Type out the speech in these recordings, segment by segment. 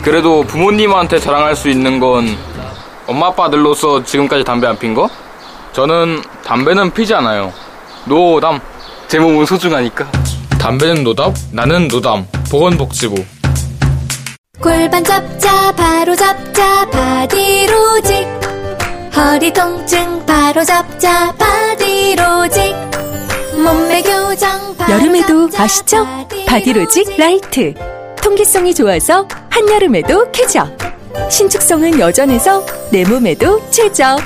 그래도 부모님한테 자랑할 수 있는 건 엄마 아빠들로서 지금까지 담배 안 핀 거? 저는 담배는 피지 않아요. 노담. 제 몸은 소중하니까. 담배는 노답, 나는 노담. 보건복지부. 골반 잡자, 바로 잡자, 바디로직. 허리 통증, 바로 잡자, 바디로직. 몸매 교정, 바로 여름에도 잡자, 아시죠? 바디로직 라이트. 통기성이 좋아서 한여름에도 쾌적. 신축성은 여전해서 내 몸에도 최적.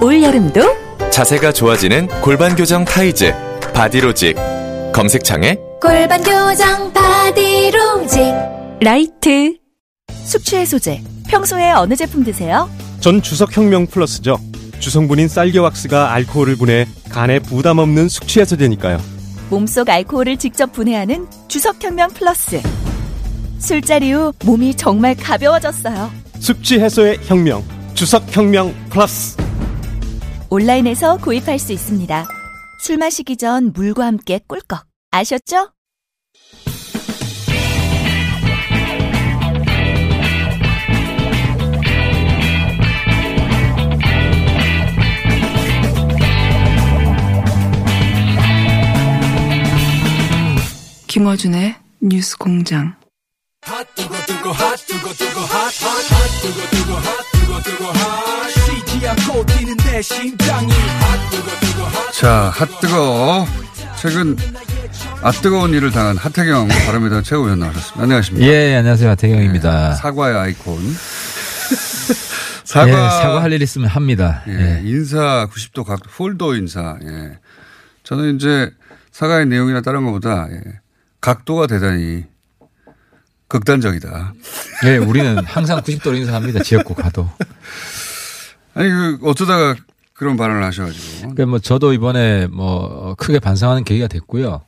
올여름도 자세가 좋아지는 골반교정 타이즈 바디로직. 검색창에 골반교정 바디로직 라이트. 숙취해소제. 평소에 어느 제품 드세요? 전 주석혁명플러스죠. 주성분인 쌀겨왁스가 알코올을 분해, 간에 부담 없는 숙취해소제니까요. 몸속 알코올을 직접 분해하는 주석혁명플러스. 술자리 후 몸이 정말 가벼워졌어요. 숙취해소의 혁명, 주석혁명플러스. 온라인에서 구입할 수 있습니다. 술 마시기 전 물과 함께 꿀꺽. 아셨죠? 김어준의 뉴스공장. 자, 핫뜨거. 최근 뜨거운 일을 당한 하태경 바른미래당 최고위원 나오셨습니다. 안녕하십니까? 예, 안녕하세요. 하태경입니다. 예, 사과의 아이콘. 사과. 예, 사과할 일 있으면 합니다. 예, 예. 인사 90도 각도 홀더 인사. 예. 저는 이제 사과의 내용이나 다른 것보다 예, 각도가 대단히 극단적이다. 예, 우리는 항상 90도로 인사합니다. 지역구 가도. 아니, 어쩌다가 그런 발언을 하셔가지고. 그러니까 저도 이번에 크게 반성하는 계기가 됐고요.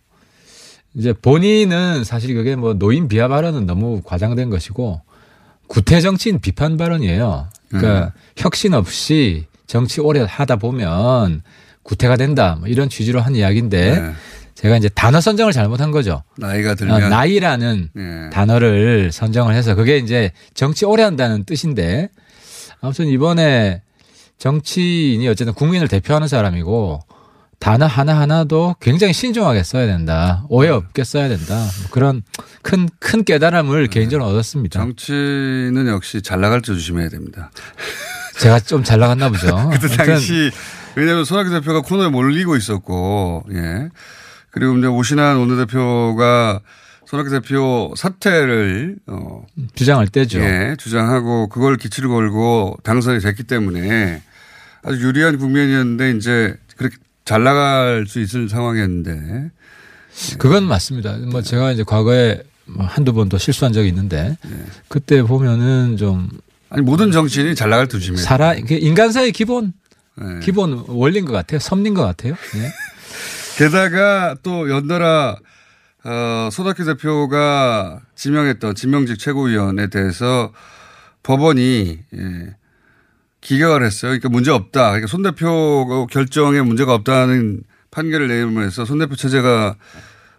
이제 본인은 사실 그게 노인 비하 발언은 너무 과장된 것이고 구태 정치인 비판 발언이에요. 그러니까 혁신 없이 정치 오래 하다 보면 구태가 된다. 이런 취지로 한 이야기인데. 네. 제가 이제 단어 선정을 잘못한 거죠. 나이가 들면. 나이라는 예. 단어를 선정을 해서 그게 이제 정치 오래 한다는 뜻인데 아무튼 이번에 정치인이 어쨌든 국민을 대표하는 사람이고 단어 하나하나도 굉장히 신중하게 써야 된다. 오해 없게 써야 된다. 뭐 그런 큰 깨달음을 네. 개인적으로 얻었습니다. 정치는 역시 잘 나갈 줄 조심해야 됩니다. 제가 좀 잘 나갔나 보죠. 그때 당시 왜냐하면 손학규 대표가 코너에 몰리고 있었고 예. 그리고 이제 오신환 원내대표가 손학규 대표 사퇴를 주장할 때죠. 예, 주장하고 그걸 기치를 걸고 당선이 됐기 때문에 아주 유리한 국면이었는데 이제 그렇게 잘 나갈 수 있을 상황이었는데 예. 그건 맞습니다. 제가 이제 과거에 한두 번도 실수한 적이 있는데 예. 그때 보면은 좀 아니 모든 정치인이 잘 나갈 조짐이에요. 인간사의 기본 원리인 것 같아요. 섭리인 것 같아요. 예. 게다가 또 연달아 손학규 대표가 지명했던 지명직 최고위원에 대해서 법원이 예, 기각을 했어요. 그러니까 문제 없다. 그러니까 손 대표 결정에 문제가 없다는 판결을 내리면서 손 대표 체제가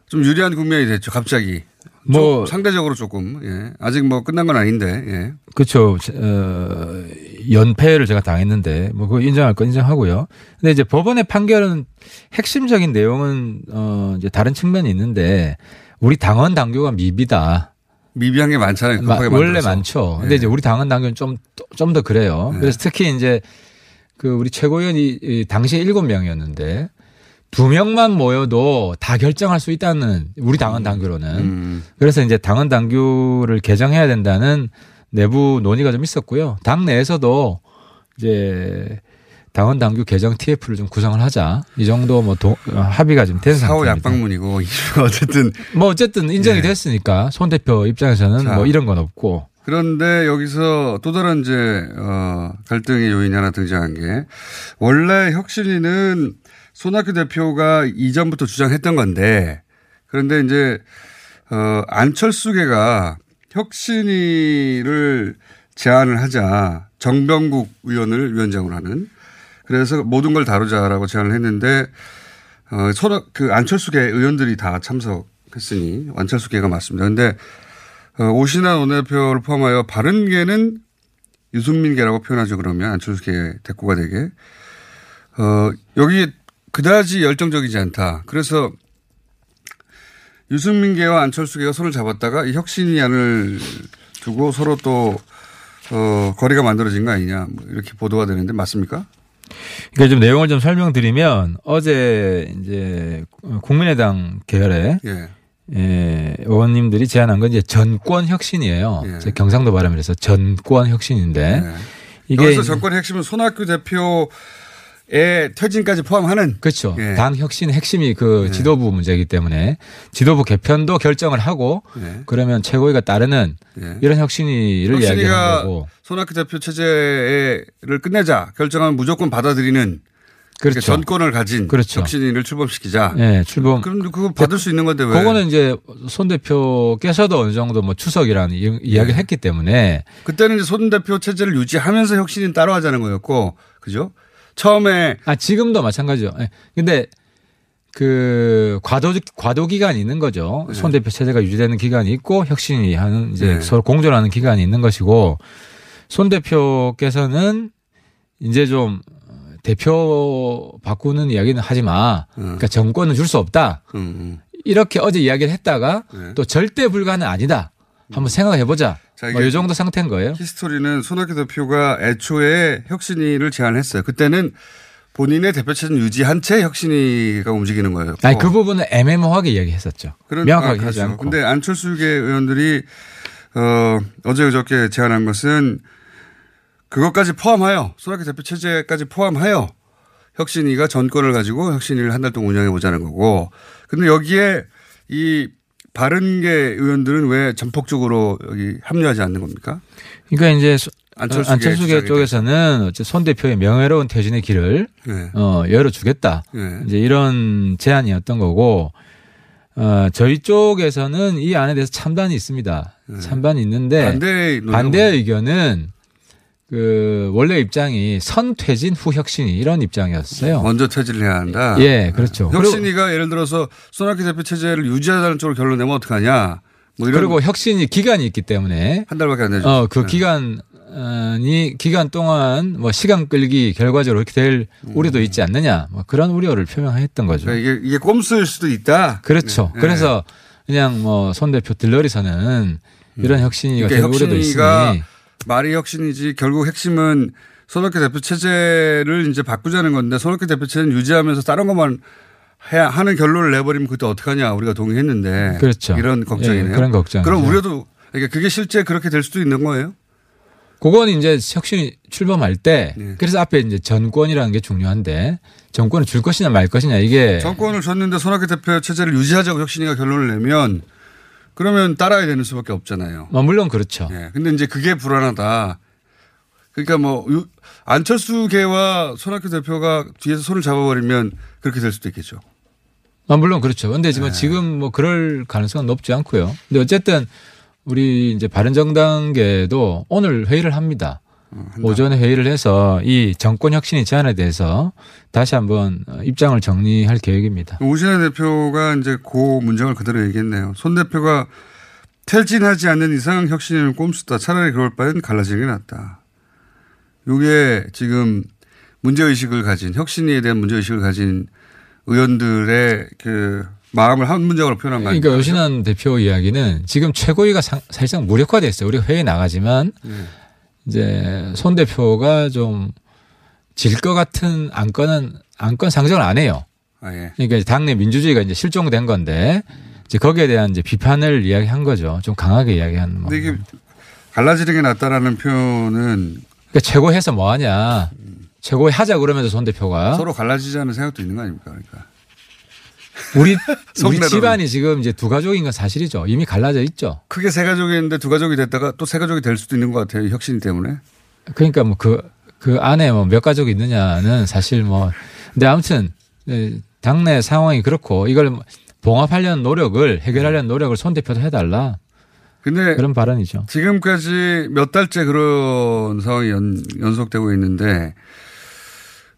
좀 유리한 국면이 됐죠. 갑자기. 상대적으로 조금. 예. 아직 끝난 건 아닌데. 예. 그렇죠. 연패를 제가 당했는데 그거 인정할 건 인정하고요. 근데 이제 법원의 판결은 핵심적인 내용은 이제 다른 측면이 있는데 우리 당원 당규가 미비다. 미비한 게 많잖아요. 원래 많죠. 근데 예. 이제 우리 당원 당규는 좀 더 그래요. 예. 그래서 특히 이제 우리 최고위원이 당시에 7명이었는데 2명만 모여도 다 결정할 수 있다는 우리 당원 당규로는. 그래서 이제 당원 당규를 개정해야 된다는 내부 논의가 좀 있었고요. 당 내에서도 이제 당원 당규 개정 TF를 좀 구성을 하자. 이 정도 합의가 좀 된 상태입니다. 사후 약방문이고 어쨌든 인정이 예. 됐으니까 손 대표 입장에서는 이런 건 없고 그런데 여기서 또 다른 이제 갈등의 요인이 하나 등장한 게, 원래 혁신위는 손학규 대표가 이전부터 주장했던 건데, 그런데 이제 안철수계가 혁신위를 제안을 하자 정병국 의원을 위원장으로 하는, 그래서 모든 걸 다루자라고 제안을 했는데 그 안철수계 의원들이 다 참석했으니 안철수계가 맞습니다. 그런데 오신환 원내대표를 포함하여 바른계는 유승민계라고 표현하죠. 그러면 안철수계 대꾸가 되게 여기 그다지 열정적이지 않다. 그래서 유승민계와 안철수계가 손을 잡았다가 이 혁신안을 두고 서로 또 거리가 만들어진 거 아니냐, 뭐 이렇게 보도가 되는데 맞습니까? 그러니까 좀 내용을 좀 설명드리면, 어제 이제 국민의당 계열의 의원님들이 제안한 건 이제 전권 혁신이에요. 예. 경상도 발음을 해서 전권 혁신인데, 예. 이게 여기서 전권 핵심은 손학규 대표의 퇴진까지 포함하는, 그렇죠. 예. 당 혁신 핵심이 그 지도부 문제이기 때문에 지도부 개편도 결정을 하고, 예. 그러면 최고위가 따르는, 예. 이런 혁신위를 이야기하는 거고, 손학규 대표 체제를 끝내자 결정하면 무조건 받아들이는, 그렇죠. 전권을 가진, 그렇죠. 혁신위를 출범시키자. 네, 출범. 그럼 그거 받을 수 있는 건데 왜? 그거는 이제 손 대표께서도 어느 정도 뭐 추석이라는 이야기를 했기 때문에, 그때는 이제 손 대표 체제를 유지하면서 혁신인 따로 하자는 거였고, 그죠? 처음에. 아, 지금도 마찬가지죠. 근데 그 과도 기간이 있는 거죠. 손 대표 체제가 유지되는 기간이 있고 혁신이 하는 이제 서로 공존하는 기간이 있는 것이고, 손 대표께서는 이제 좀 대표 바꾸는 이야기는 하지 마. 그러니까 정권은 줄 수 없다. 이렇게 어제 이야기를 했다가 또 절대 불가는 아니다. 한번 생각해 보자. 이 정도 상태인 거예요. 히스토리는 손학규 대표가 애초에 혁신위를 제안했어요. 그때는 본인의 대표체는 유지한 채 혁신위가 움직이는 거예요. 아니, 그 부분은 애매모호하게 이야기했었죠. 명확하게 하지 않고. 그런데 안철수계 의원들이 어제 그저께 제안한 것은, 그것까지 포함하여, 손학규 대표 체제까지 포함하여 혁신위가 전권을 가지고 혁신위를 한 달 동안 운영해 보자는 거고, 근데 여기에 이 바른계 의원들은 왜 전폭적으로 여기 합류하지 않는 겁니까? 그러니까 이제 안철수계 쪽에서는 손 대표의 명예로운 퇴진의 길을 열어주겠다. 이제 이런 제안이었던 거고, 저희 쪽에서는 이 안에 대해서 찬반이 있습니다. 찬반이 있는데 반대의 의견은 그 원래 입장이 선퇴진 후 혁신이, 이런 입장이었어요. 먼저 퇴진을 해야 한다. 예, 그렇죠. 혁신이가 예를 들어서 손학규 대표 체제를 유지하자는 쪽으로 결론 내면 어떡하냐, 뭐 이런. 그리고 혁신이 기간이 있기 때문에 한 달밖에 안 되죠. 그 기간 동안 뭐 시간 끌기 결과적으로 이렇게 될 우려도 있지 않느냐, 뭐 그런 우려를 표명했던 거죠. 그러니까 이게 꼼수일 수도 있다. 그렇죠. 네. 그래서 그냥 뭐 손 대표 들러리서는 이런 혁신이가 그러니까 될 우려도 있으니. 말이 혁신이지 결국 핵심은 손학규 대표 체제를 이제 바꾸자는 건데, 손학규 대표 체제는 유지하면서 다른 것만 해야 하는 결론을 내버리면 그때 어떡하냐, 우리가 동의했는데. 그렇죠. 이런 걱정이네요. 예, 그런 걱정. 그럼 우려도, 그러니까 그게 실제 그렇게 될 수도 있는 거예요? 그건 이제 혁신이 출범할 때, 그래서 앞에 이제 전권이라는 게 중요한데, 정권을 줄 것이냐 말 것이냐, 이게. 정권을 줬는데 손학규 대표 체제를 유지하자고 혁신이가 결론을 내면, 그러면 따라야 되는 수밖에 없잖아요. 물론 그렇죠. 예. 근데 이제 그게 불안하다. 그러니까 뭐 안철수계와 손학규 대표가 뒤에서 손을 잡아버리면 그렇게 될 수도 있겠죠. 물론 그렇죠. 그런데 지금 뭐 그럴 가능성은 높지 않고요. 근데 어쨌든 우리 이제 바른정당계도 오늘 회의를 합니다. 오전에 회의를 해서 이 정권 혁신의 제안에 대해서 다시 한번 입장을 정리할 계획입니다. 오신환 대표가 이제 그 문장을 그대로 얘기했네요. 손 대표가 퇴진하지 않는 이상 혁신은 꼼수다. 차라리 그럴 바엔 갈라지는 게 낫다. 이게 지금 문제의식을 가진, 혁신에 대한 문제의식을 가진 의원들의 그 마음을 한 문장으로 표현한 거 아닙니까? 그러니까 오신환 대표 이야기는 지금 최고위가 사실상 무력화됐어요. 우리가 회의 나가지만. 이제 손 대표가 좀 질 것 같은 안건 상정을 안 해요. 그러니까 당내 민주주의가 이제 실종된 건데, 이제 거기에 대한 이제 비판을 이야기한 거죠. 좀 강하게 이야기한. 근데 이게 갈라지는 게 낫다라는 표현은, 그러니까 최고해서 뭐 하냐, 최고하자 그러면서 손 대표가 서로 갈라지자는 생각도 있는 거 아닙니까? 그러니까 우리 집안이 지금 이제 두 가족인 건 사실이죠. 이미 갈라져 있죠. 크게 세 가족이었는데 두 가족이 됐다가 또 세 가족이 될 수도 있는 것 같아요. 혁신 때문에. 그러니까 뭐 그 안에 뭐 몇 가족이 있느냐는 사실 뭐. 근데 아무튼 당내 상황이 그렇고 이걸 봉합하려는 노력을 해결하려는 노력을 손 대표도 해달라. 근데 그런 발언이죠. 지금까지 몇 달째 그런 상황이 연속되고 있는데.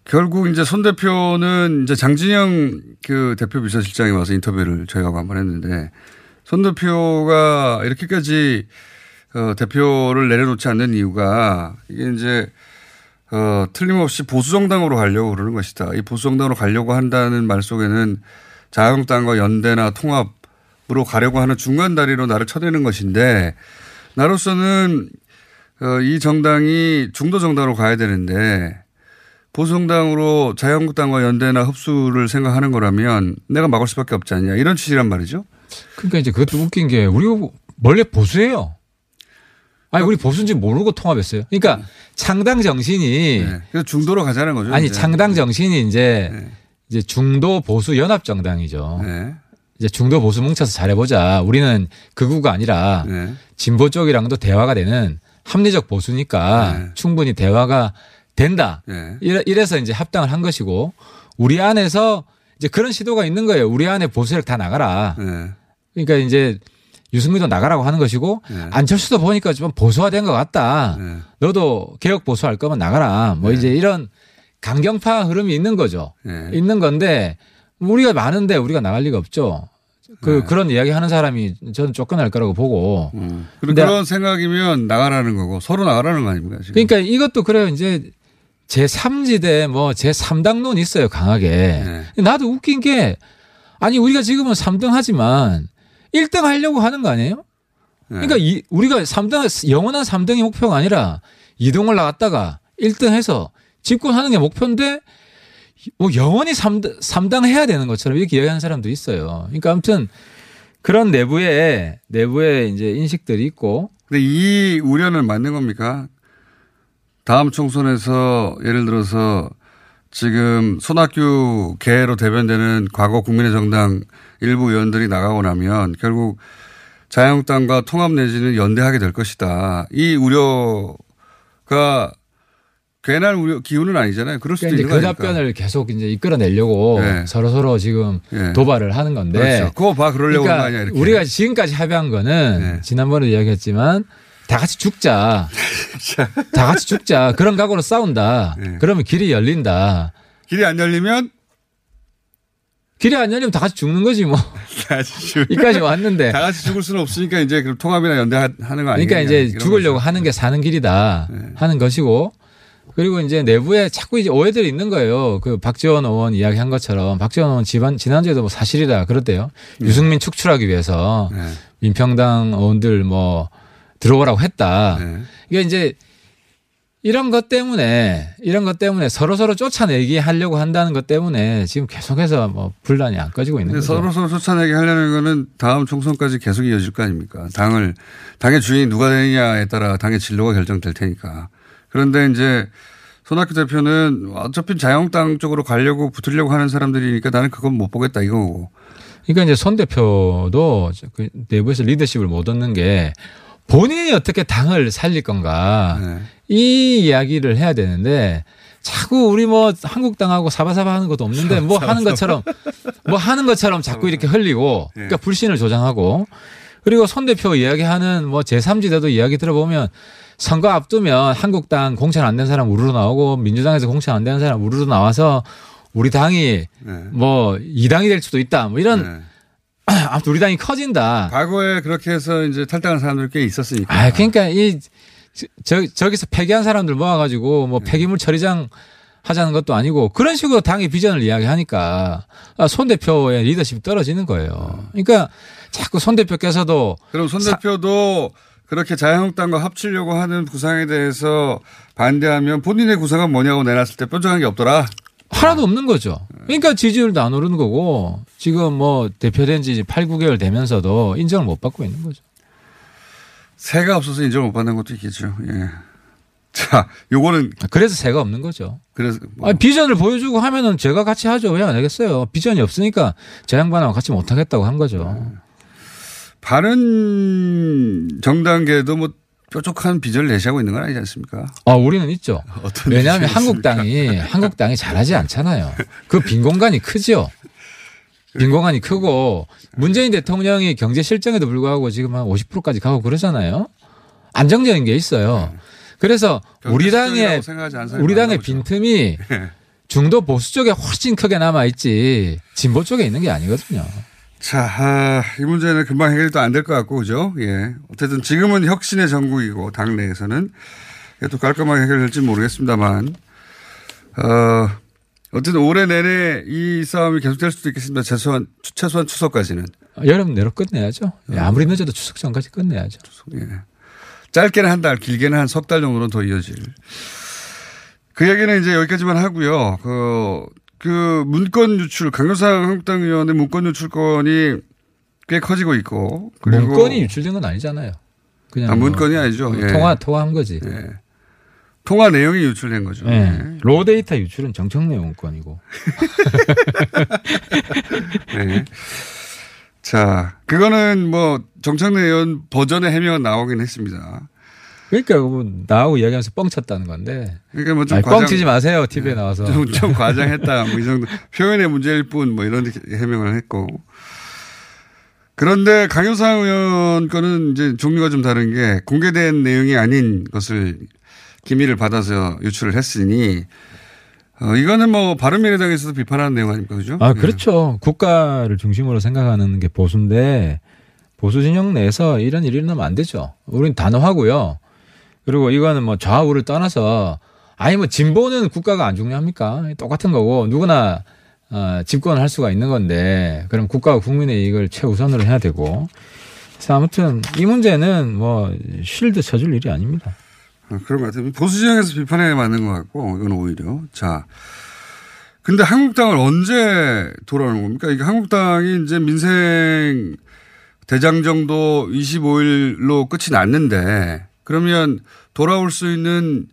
결국 이제 손 대표는 이제 장진영 그 대표 비서실장이 와서 인터뷰를 저희하고 한번 했는데 손 대표가 이렇게까지 대표를 내려놓지 않는 이유가 이게 이제 틀림없이 보수정당으로 가려고 그러는 것이다. 이 보수정당으로 가려고 한다는 말 속에는 자유한국당과 연대나 통합으로 가려고 하는 중간 다리로 나를 쳐대는 것인데 나로서는 이 정당이 중도 정당으로 가야 되는데 보수정당으로 자유한국당과 연대나 흡수를 생각하는 거라면 내가 막을 수밖에 없지 않냐 이런 취지란 말이죠. 그러니까 이제 그것도 웃긴 게 우리 원래 보수예요. 아니 우리 보수인지 모르고 통합했어요. 그러니까 창당 정신이 그래서 중도로 가자는 거죠. 아니 이제. 창당 정신이 이제 중도 보수 연합 정당이죠. 이제 중도 보수 뭉쳐서 잘해보자. 우리는 극우가 아니라 진보 쪽이랑도 대화가 되는 합리적 보수니까 충분히 대화가 된다. 이래서 이제 합당을 한 것이고 우리 안에서 이제 그런 시도가 있는 거예요. 우리 안에 보수력 다 나가라. 그러니까 이제 유승민도 나가라고 하는 것이고 안철수도 보니까 좀 보수화된 것 같다. 너도 개혁 보수할 거면 나가라. 뭐 이제 이런 강경파 흐름이 있는 거죠. 있는 건데 우리가 많은데 우리가 나갈 리가 없죠. 그런 이야기 하는 사람이 저는 쫓겨날 거라고 보고. 그런 생각이면 나가라는 거고 서로 나가라는 거 아닙니까? 지금. 그러니까 이것도 그래요. 이제 제3지대 뭐 제3당론이 있어요 강하게. 나도 웃긴 게 아니 우리가 지금은 3등 하지만 1등 하려고 하는 거 아니에요? 그러니까 우리가 3등 영원한 3등이 목표가 아니라 2등을 나갔다가 1등 해서 집권하는 게 목표인데 뭐 영원히 3당 해야 되는 것처럼 이렇게 이야기하는 사람도 있어요. 그러니까 아무튼 그런 내부에 이제 인식들이 있고. 근데 이 우려는 맞는 겁니까? 다음 총선에서 예를 들어서 지금 손학규 계로 대변되는 과거 국민의 정당 일부 의원들이 나가고 나면 결국 자유한국당과 통합 내지는 연대하게 될 것이다. 이 우려가 괜한 우려 기운은 아니잖아요. 그럴 수도 있는 거니까. 그 답변을 계속 이제 이끌어내려고 서로 지금 도발을 하는 건데. 그렇죠. 그거 봐 그러려고 하는 거 아니야 이렇게. 우리가 지금까지 합의한 거는 지난번에도 이야기했지만 다 같이 죽자. 다 같이 죽자. 그런 각오로 싸운다. 그러면 길이 열린다. 길이 안 열리면? 길이 안 열리면 다 같이 죽는 거지 뭐. 이까지 왔는데. 다 같이 죽을 수는 없으니까 이제 그럼 통합이나 연대하는 거 아니야. 그러니까 이제 죽으려고 하는 게 사는 길이다 하는 것이고. 그리고 이제 내부에 자꾸 이제 오해들이 있는 거예요. 그 박지원 의원 이야기 한 것처럼 박지원 의원 지난주에도 뭐 사실이다 그랬대요. 유승민 축출하기 위해서 민평당 의원들 뭐 들어오라고 했다. 이게 이제 이런 것 때문에 서로 쫓아내기 하려고 한다는 것 때문에 지금 계속해서 뭐 분란이 안 꺼지고 있는 거죠. 서로 쫓아내기 하려는 거는 다음 총선까지 계속 이어질 거 아닙니까? 당의 주인이 누가 되느냐에 따라 당의 진로가 결정될 테니까. 그런데 이제 손학규 대표는 어차피 자유한국당 쪽으로 가려고 붙으려고 하는 사람들이니까 나는 그건 못 보겠다 이거고. 그러니까 이제 손 대표도 내부에서 리더십을 못 얻는 게 본인이 어떻게 당을 살릴 건가 이 이야기를 해야 되는데 자꾸 우리 뭐 한국당하고 사바사바 하는 것도 없는데 뭐 하는 것처럼 자꾸 이렇게 흘리고 그러니까 불신을 조장하고 그리고 손 대표 이야기하는 뭐 제3지대도 이야기 들어보면 선거 앞두면 한국당 공천 안 된 사람 우르르 나오고 민주당에서 공천 안 되는 사람 우르르 나와서 우리 당이 뭐 2당이 될 수도 있다. 뭐 이런 아무튼 우리 당이 커진다. 과거에 그렇게 해서 이제 탈당한 사람들 꽤 있었으니까. 아, 그러니까 저기서 폐기한 사람들 모아가지고 뭐 폐기물 처리장 하자는 것도 아니고 그런 식으로 당의 비전을 이야기하니까 손 대표의 리더십이 떨어지는 거예요. 그러니까 자꾸 손 대표께서도. 그럼 손 대표도 그렇게 자유한국당과 합치려고 하는 구상에 대해서 반대하면 본인의 구상은 뭐냐고 내놨을 때 뾰족한 게 없더라. 하나도 없는 거죠. 그러니까 지지율도 안 오르는 거고 지금 뭐 대표된 지 8, 9개월 되면서도 인정을 못 받고 있는 거죠. 새가 없어서 인정을 못 받는 것도 있겠죠. 자, 요거는 그래서 새가 없는 거죠. 그래서 뭐. 아니, 비전을 보여주고 하면은 제가 같이 하죠. 왜 안 하겠어요? 비전이 없으니까 저 양반하고 같이 못 하겠다고 한 거죠. 바른 정당계도 뭐 뾰족한 비전을 내시하고 있는 건 아니지 않습니까? 아, 우리는 있죠. 왜냐하면 한국당이 잘하지 않잖아요. 그 빈 공간이 크죠. 빈 공간이 크고 문재인 대통령이 경제 실정에도 불구하고 지금 한 50%까지 가고 그러잖아요. 안정적인 게 있어요. 그래서 우리 당의 빈틈이 중도 보수 쪽에 훨씬 크게 남아 있지 진보 쪽에 있는 게 아니거든요. 자, 이 문제는 금방 해결도 안 될 것 같고, 그죠? 예. 어쨌든 지금은 혁신의 전국이고, 당내에서는. 또 깔끔하게 해결될지 모르겠습니다만, 어쨌든 올해 내내 이 싸움이 계속될 수도 있겠습니다. 최소한 추석까지는. 여름 내로 끝내야죠. 예, 아무리 늦어도 추석 전까지 끝내야죠. 예. 짧게는 한 달, 길게는 한 석 달 정도는 더 이어질. 그 얘기는 이제 여기까지만 하고요. 그 문건 유출, 강효상 한국당 의원의 문건 유출 건이 꽤 커지고 있고. 그리고 문건이 유출된 건 아니잖아요. 그냥 문건이 아니죠. 예. 통화한 거지. 예. 통화 내용이 유출된 거죠. 예. 로데이터 유출은 정청래 문건이고. 네. 자, 그거는 뭐 정청래 의원 버전의 해명은 나오긴 했습니다. 그러니까 나하고 이야기하면서 뻥쳤다는 건데. 그러니까 뭐 좀 뻥치지 마세요. TV에 나와서. 좀 과장했다. 뭐 이 정도 표현의 문제일 뿐 뭐 이런 해명을 했고. 그런데 강효상 의원 거는 이제 종류가 좀 다른 게 공개된 내용이 아닌 것을 기밀을 받아서 유출을 했으니 이거는 뭐 바른미래당에서도 비판하는 내용 아닙니까, 그죠? 아, 그렇죠. 예. 국가를 중심으로 생각하는 게 보수인데 보수 진영 내에서 이런 일이 일어나면 안 되죠. 우린 단호하고요. 그리고 이거는 뭐 좌우를 떠나서 아니 뭐 진보는 국가가 안 중요합니까? 똑같은 거고 누구나 집권을 할 수가 있는 건데 그럼 국가와 국민의 이익을 최우선으로 해야 되고. 그래서 아무튼 이 문제는 뭐 쉴드 쳐줄 일이 아닙니다. 그런 것 같아요. 보수 진영에서 비판에 맞는 것 같고 이건 오히려. 자, 근데 한국당을 언제 돌아오는 겁니까? 이게 한국당이 이제 민생 대장정도 25일로 끝이 났는데. 그러면 돌아올 수 있는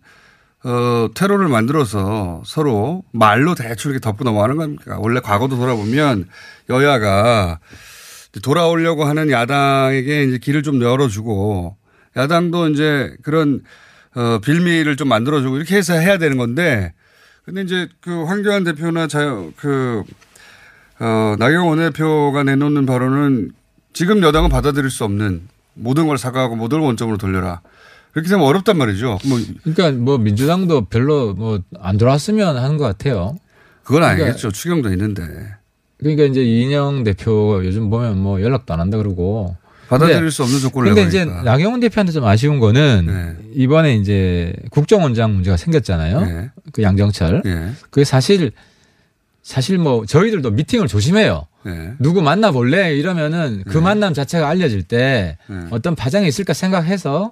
테러를 만들어서 서로 말로 대충 이렇게 덮고 넘어가는 겁니까? 원래 과거도 돌아보면 여야가 돌아오려고 하는 야당에게 이제 길을 좀 열어주고 야당도 이제 그런 빌미를 좀 만들어주고 이렇게 해서 해야 되는 건데 근데 이제 그 황교안 대표나 나경원 대표가 내놓는 발언은 지금 여당은 받아들일 수 없는 모든 걸 사과하고 모든 걸 원점으로 돌려라. 그렇게 되면 어렵단 말이죠. 그러니까 뭐 민주당도 별로 뭐 안 돌아왔으면 하는 것 같아요. 그건 아니겠죠. 추경도 있는데. 그러니까 이제 이인영 대표 요즘 보면 뭐 연락도 안 한다 그러고. 받아들일 수 없는 조건을 내고. 그런데 이제 나경원 대표한테 좀 아쉬운 거는 네. 이번에 이제 국정원장 문제가 생겼잖아요. 네. 그 양정철. 네. 그게 사실 뭐 저희들도 미팅을 조심해요. 네. 누구 만나볼래 이러면은 그 만남 자체가 알려질 때 어떤 파장이 있을까 생각해서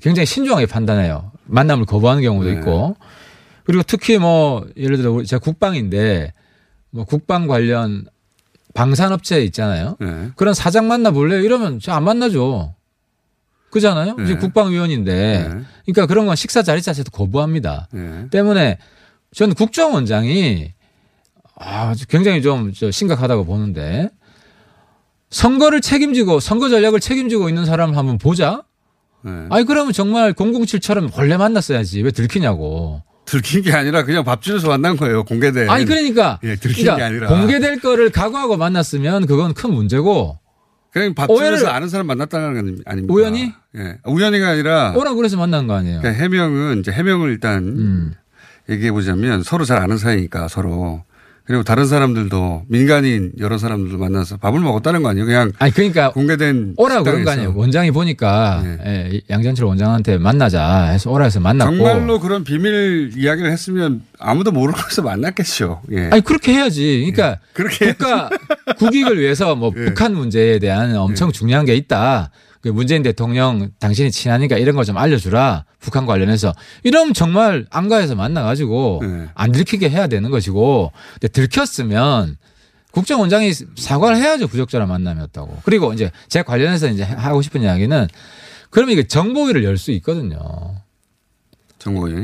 굉장히 신중하게 판단해요. 만남을 거부하는 경우도 있고 그리고 특히 뭐 예를 들어 제가 국방인데 뭐 국방 관련 방산업체 있잖아요. 그런 사장 만나볼래 이러면 저 안 만나죠. 그잖아요. 지금 국방위원인데 그러니까 그런 건 식사 자리 자체도 거부합니다. 때문에 저는 국정원장이 굉장히 좀 심각하다고 보는데 선거를 책임지고 선거 전략을 책임지고 있는 사람을 한번 보자. 네. 아니 그러면 정말 007처럼 원래 만났어야지 왜 들키냐고. 들킨 게 아니라 그냥 밥집에서 만난 거예요. 공개된. 아니 그러니까. 예, 들킨 게 아니라. 공개될 거를 각오하고 만났으면 그건 큰 문제고. 그냥 밥집에서 아는 사람 만났다는 건 아닙니까? 우연히? 예, 우연히가 아니라. 오라 그래서 만난 거 아니에요. 그러니까 해명은 이제 해명을 일단 얘기해 보자면 서로 잘 아는 사이니까 서로. 그리고 다른 사람들도 민간인 여러 사람들도 만나서 밥을 먹었다는 거 아니에요? 그냥 그러니까 공개된 오라고 그런 거 아니에요? 원장이 보니까 양정철 원장한테 만나자 해서 오라 해서 만났고 정말로 그런 비밀 이야기를 했으면 아무도 모르고 해서 만났겠죠. 예. 아니 그렇게 해야지. 그러니까 그렇게 국가 해야지. 국익을 위해서 뭐 북한 문제에 대한 엄청 중요한 게 있다. 문재인 대통령 당신이 친하니까 이런 거 좀 알려주라. 북한 관련해서. 이러면 정말 안가에서 만나가지고 안 들키게 해야 되는 것이고 근데 들켰으면 국정원장이 사과를 해야죠. 부적절한 만남이었다고. 그리고 이제 제 관련해서 이제 하고 싶은 이야기는 그러면 이게 정보위를 열 수 있거든요. 정보위.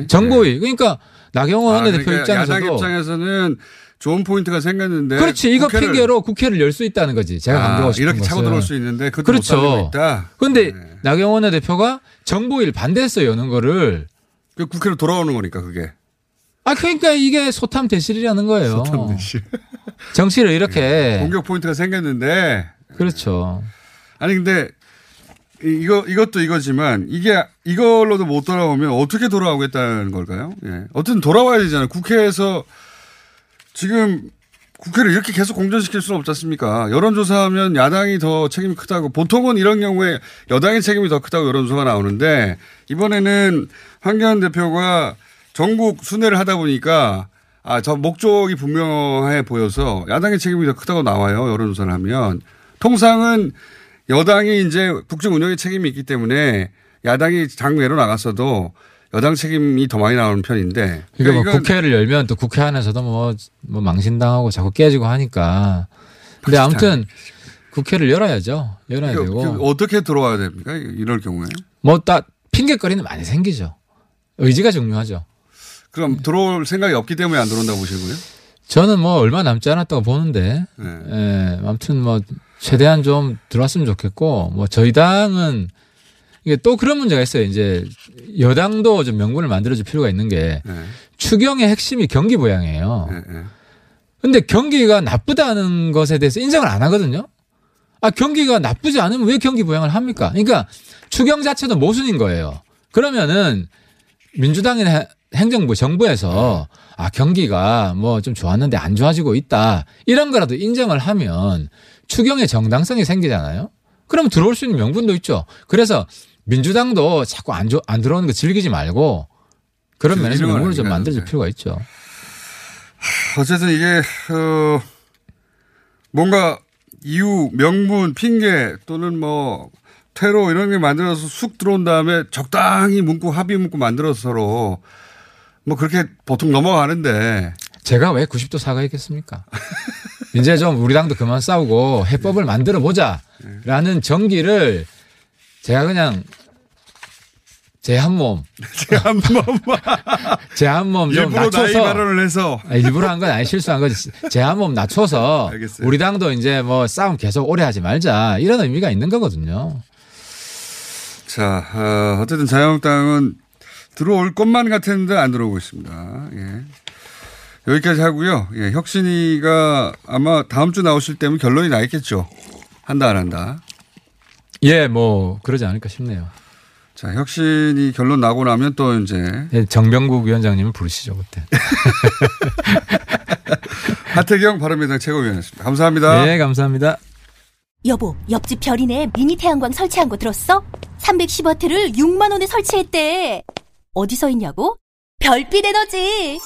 네. 그러니까 나경원 원내대표 입장에서도. 야당 입장에서는 좋은 포인트가 생겼는데. 그렇지. 이거 국회를 핑계로 국회를 열 수 있다는 거지. 제가 강조하고 싶은 이렇게 것은. 차고 들어올 수 있는데 그것도 그렇죠. 못 살리고 있다. 그런데 네. 나경원 원내대표가 정보위를 반대해서 여는 거를. 국회로 돌아오는 거니까 그게. 그러니까 이게 소탐대실이라는 거예요. 소탐대실. 정치를 이렇게. 네. 공격 포인트가 생겼는데. 그렇죠. 아니 근데 이것도 이거지만 이게 이걸로도 못 돌아오면 어떻게 돌아오겠다는 걸까요? 예. 어쨌든 돌아와야 되잖아요. 국회에서 지금 국회를 이렇게 계속 공전시킬 수는 없지 않습니까? 여론조사하면 야당이 더 책임이 크다고 보통은 이런 경우에 여당의 책임이 더 크다고 여론조사가 나오는데 이번에는 황교안 대표가 전국 순회를 하다 보니까 저 목적이 분명해 보여서 야당의 책임이 더 크다고 나와요. 여론조사를 하면. 통상은 여당이 이제 국정 운영에 책임이 있기 때문에 야당이 장외로 나갔어도 여당 책임이 더 많이 나오는 편인데. 그러니까 뭐 국회를 열면 또 국회 안에서도 뭐 망신당하고 자꾸 깨지고 하니까. 근데 아무튼 국회를 열어야죠. 열어야 되고. 어떻게 들어와야 됩니까? 이럴 경우에. 뭐 다 핑계거리는 많이 생기죠. 의지가 중요하죠. 그럼 들어올 생각이 없기 때문에 안 들어온다고 보시고요? 저는 뭐 얼마 남지 않았다고 보는데. 네. 예, 아무튼 뭐. 최대한 좀 들어왔으면 좋겠고, 뭐, 저희 당은, 이게 또 그런 문제가 있어요. 이제, 여당도 좀 명분을 만들어줄 필요가 있는 게, 네. 추경의 핵심이 경기부양이에요. 네. 근데 경기가 나쁘다는 것에 대해서 인정을 안 하거든요? 경기가 나쁘지 않으면 왜 경기부양을 합니까? 그러니까, 추경 자체도 모순인 거예요. 그러면은, 민주당이나 행정부, 정부에서, 경기가 뭐 좀 좋았는데 안 좋아지고 있다. 이런 거라도 인정을 하면, 추경의 정당성이 생기잖아요. 그럼 들어올 수 있는 명분도 있죠. 그래서 민주당도 자꾸 안 들어오는 거 즐기지 말고 그런 면에서 명분을 좀 만들어줄 필요가 있죠. 어쨌든 이게 뭔가 이유, 명분, 핑계 또는 뭐 퇴로 이런 게 만들어서 쑥 들어온 다음에 적당히 문구, 합의 문구 만들어서 서로 뭐 그렇게 보통 넘어가는데. 제가 왜 90도 사과했겠습니까? 이제 좀 우리 당도 그만 싸우고 해법을 만들어 보자라는 정기를 제가 그냥 제 한 몸 좀 낮춰서 일부러 나이 발언을 해서 일부러 한 건 아니 실수한 거지 제 한 몸 낮춰서 알겠어요. 우리 당도 이제 뭐 싸움 계속 오래 하지 말자 이런 의미가 있는 거거든요. 자 어쨌든 자유한국당은 들어올 것만 같았는데 안 들어오고 있습니다. 예. 여기까지 하고요. 예, 혁신이가 아마 다음 주 나오실 때면 결론이 나 있겠죠. 한다 안 한다. 예, 뭐 그러지 않을까 싶네요. 자, 혁신이 결론 나고 나면 또 이제 정병국 위원장님을 부르시죠 그때. 하태경 바른미래당 최고위원이었습니다. 감사합니다. 네, 감사합니다. 여보, 옆집 별이네 미니 태양광 설치한 거 들었어? 310W를 6만 원에 설치했대. 어디서 있냐고? 별빛에너지.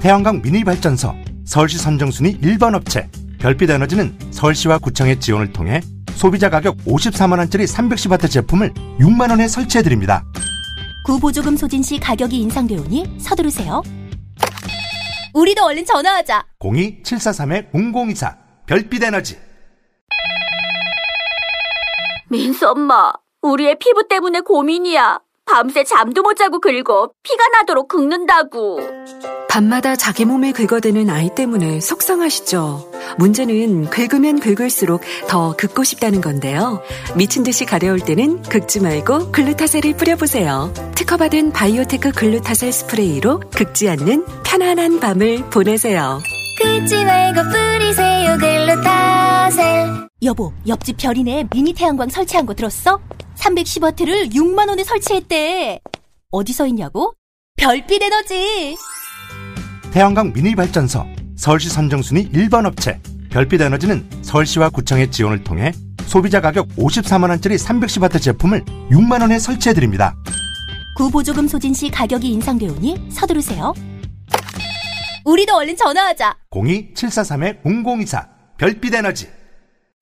태양광 미니발전소, 서울시 선정순위 1번 업체, 별빛에너지는 서울시와 구청의 지원을 통해 소비자 가격 54만원짜리 310W 제품을 6만원에 설치해드립니다. 구보조금 소진 시 가격이 인상되오니 서두르세요. 우리도 얼른 전화하자. 02-743-0024 별빛에너지. 민수 엄마, 우리의 피부 때문에 고민이야. 밤새 잠도 못 자고 긁어 피가 나도록 긁는다고. 밤마다 자기 몸에 긁어대는 아이 때문에 속상하시죠. 문제는 긁으면 긁을수록 더 긁고 싶다는 건데요. 미친 듯이 가려울 때는 긁지 말고 글루타셀을 뿌려보세요. 특허받은 바이오테크 글루타셀 스프레이로 긁지 않는 편안한 밤을 보내세요. 긁지 말고 뿌리세요 글루타셀. 여보, 옆집 별이네 미니 태양광 설치한 거 들었어? 310W를 6만 원에 설치했대. 어디서 있냐고? 별빛에너지. 태양광 미니발전소, 서울시 선정순위 1번 업체, 별빛에너지는 서울시와 구청의 지원을 통해 소비자 가격 54만원짜리 310W 제품을 6만 원에 설치해드립니다. 구보조금 소진 시 가격이 인상되오니 서두르세요. 우리도 얼른 전화하자. 02-743-0024 별빛에너지.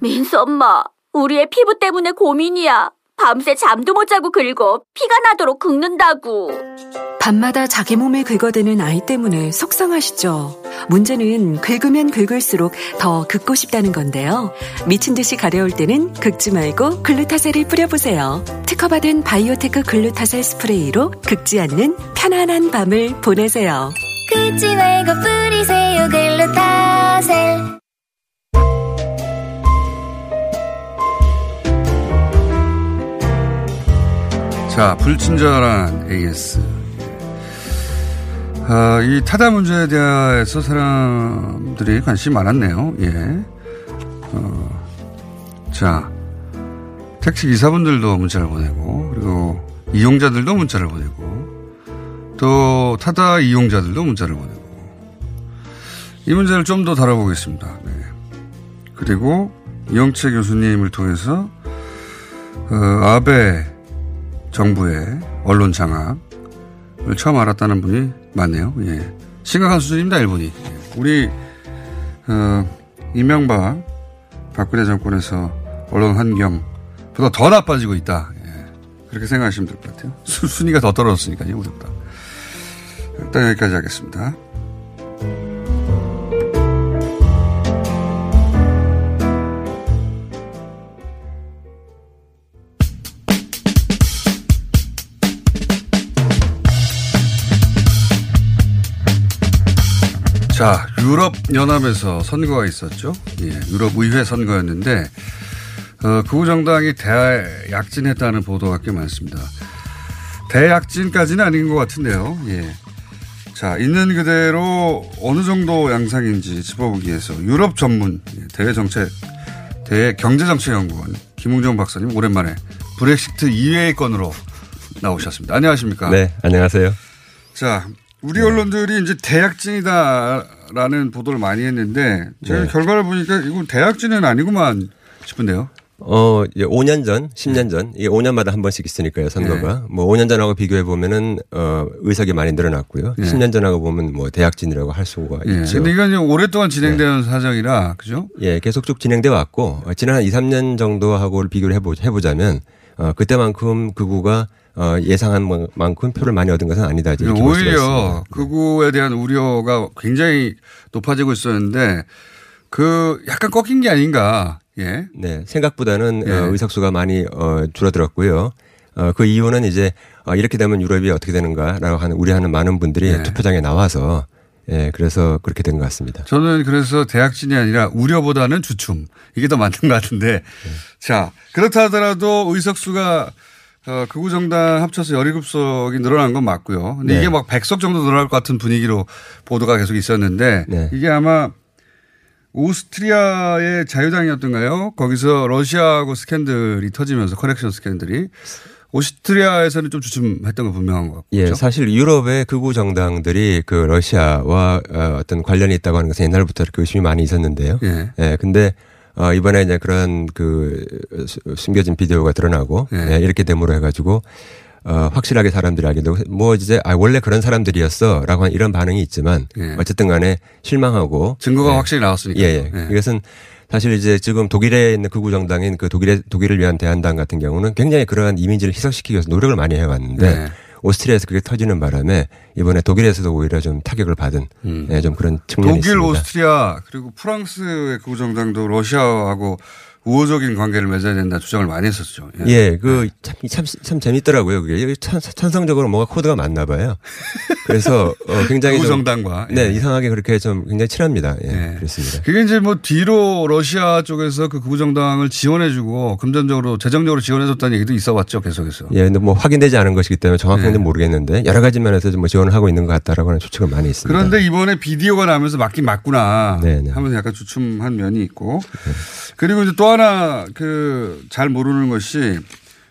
민수 엄마, 우리의 피부 때문에 고민이야. 밤새 잠도 못 자고 긁어 피가 나도록 긁는다고. 밤마다 자기 몸에 긁어대는 아이 때문에 속상하시죠. 문제는 긁으면 긁을수록 더 긁고 싶다는 건데요. 미친 듯이 가려울 때는 긁지 말고 글루타셀을 뿌려보세요. 특허받은 바이오테크 글루타셀 스프레이로 긁지 않는 편안한 밤을 보내세요. 긁지 말고 뿌리세요, 글루타셀. 자, 불친절한 AS. 이 타다 문제에 대해서 사람들이 관심이 많았네요. 예. 자, 택시 기사분들도 문자를 보내고, 그리고 이용자들도 문자를 보내고, 또 타다 이용자들도 문자를 보내고, 이 문제를 좀 더 다뤄보겠습니다. 네. 그리고 이영채 교수님을 통해서 아베 정부의 언론 장악을 처음 알았다는 분이 많네요. 예. 심각한 수준입니다, 일본이. 우리 이명박 박근혜 정권에서 언론 환경보다 더 나빠지고 있다. 예. 그렇게 생각하시면 될 것 같아요. 순위가 더 떨어졌으니까요, 우리보다. 일단 여기까지 하겠습니다. 자, 유럽연합에서 선거가 있었죠. 예, 유럽의회 선거였는데 극우정당이 대약진했다는 보도가 꽤 많습니다. 대약진까지는 아닌 것 같은데요. 예. 자, 있는 그대로 어느 정도 양상인지 짚어보기 위해서 유럽 전문 대외경제정책연구원 김흥종 박사님, 오랜만에 브렉시트 이외의 건으로 나오셨습니다. 안녕하십니까? 네, 안녕하세요. 자, 우리 언론들이 이제 대약진이다라는 보도를 많이 했는데 제가 결과를 보니까 이건 대약진은 아니구만 싶은데요. 5년 전, 10년 전, 이게 5년마다 한 번씩 있으니까요, 선거가. 네. 뭐 5년 전하고 비교해 보면은 의석이 많이 늘어났고요. 네. 10년 전하고 보면 뭐 대약진이라고 할 수가 있죠. 근데 이건 이제 오랫동안 진행되는 사정이라, 그죠? 예, 계속 쭉 진행돼 왔고 지난 한 2, 3년 정도하고 비교를 해보자면 그때만큼 극우가 예상한 만큼 표를 많이 얻은 것은 아니다. 이렇게 오히려 극우에 대한 우려가 굉장히 높아지고 있었는데 그 약간 꺾인 게 아닌가. 예. 네. 생각보다는 의석수가 많이 줄어들었고요. 그 이유는 이제 이렇게 되면 유럽이 어떻게 되는가라고 하는 우려하는 많은 분들이 투표장에 나와서 그래서 그렇게 된 것 같습니다. 저는 그래서 대약진이 아니라 우려보다는 주춤, 이게 더 맞는 것 같은데. 자, 그렇다 하더라도 의석수가 극우 정당 합쳐서 17석이 늘어난 건 맞고요. 근데 이게 막 100석 정도 늘어날 것 같은 분위기로 보도가 계속 있었는데 이게 아마 오스트리아의 자유당이었던가요? 거기서 러시아하고 스캔들이 터지면서, 커넥션 스캔들이. 오스트리아에서는 좀 주춤했던 거 분명한 것 같고. 예, 사실 유럽의 극우 정당들이 그 러시아와 어떤 관련이 있다고 하는 것은 옛날부터 이렇게 의심이 많이 있었는데요. 예, 근데 이번에 이제 그런 그 숨겨진 비디오가 드러나고 이렇게 됨으로 해가지고 확실하게 사람들이 알게 되고, 뭐 이제 원래 그런 사람들이었어라고 하는 이런 반응이 있지만 어쨌든 간에 실망하고 증거가 확실히 나왔으니까. 이것은 사실 이제 지금 독일에 있는 극우 정당인 그 독일을 위한 대한당 같은 경우는 굉장히 그러한 이미지를 희석시키기 위해서 노력을 많이 해왔는데 오스트리아에서 그게 터지는 바람에 이번에 독일에서도 오히려 좀 타격을 받은 좀 그런 측면이 있습니다. 독일, 오스트리아, 그리고 프랑스의 극우 정당도 러시아하고 우호적인 관계를 맺어야 된다 주장을 많이 했었죠. 예, 예, 그 참 재밌더라고요. 그게 천성적으로 뭐가 코드가 맞나 봐요. 그래서 굉장히 우정당과 네, 예. 이상하게 그렇게 좀 굉장히 친합니다. 예, 예. 그렇습니다. 그게 이제 뭐 뒤로 러시아 쪽에서 그 구구정당을 지원해주고 금전적으로 재정적으로 지원해줬다는 얘기도 있어왔죠, 계속해서. 예, 근데 뭐 확인되지 않은 것이기 때문에 정확한지는 예. 모르겠는데 여러 가지 면에서 좀 뭐 지원을 하고 있는 것 같다라고 하는 추측을 많이 있습니다. 그런데 이번에 비디오가 나면서 맞긴 맞구나 네네. 하면서 약간 주춤한 면이 있고 네. 그리고 이제 또 하나 그 잘 모르는 것이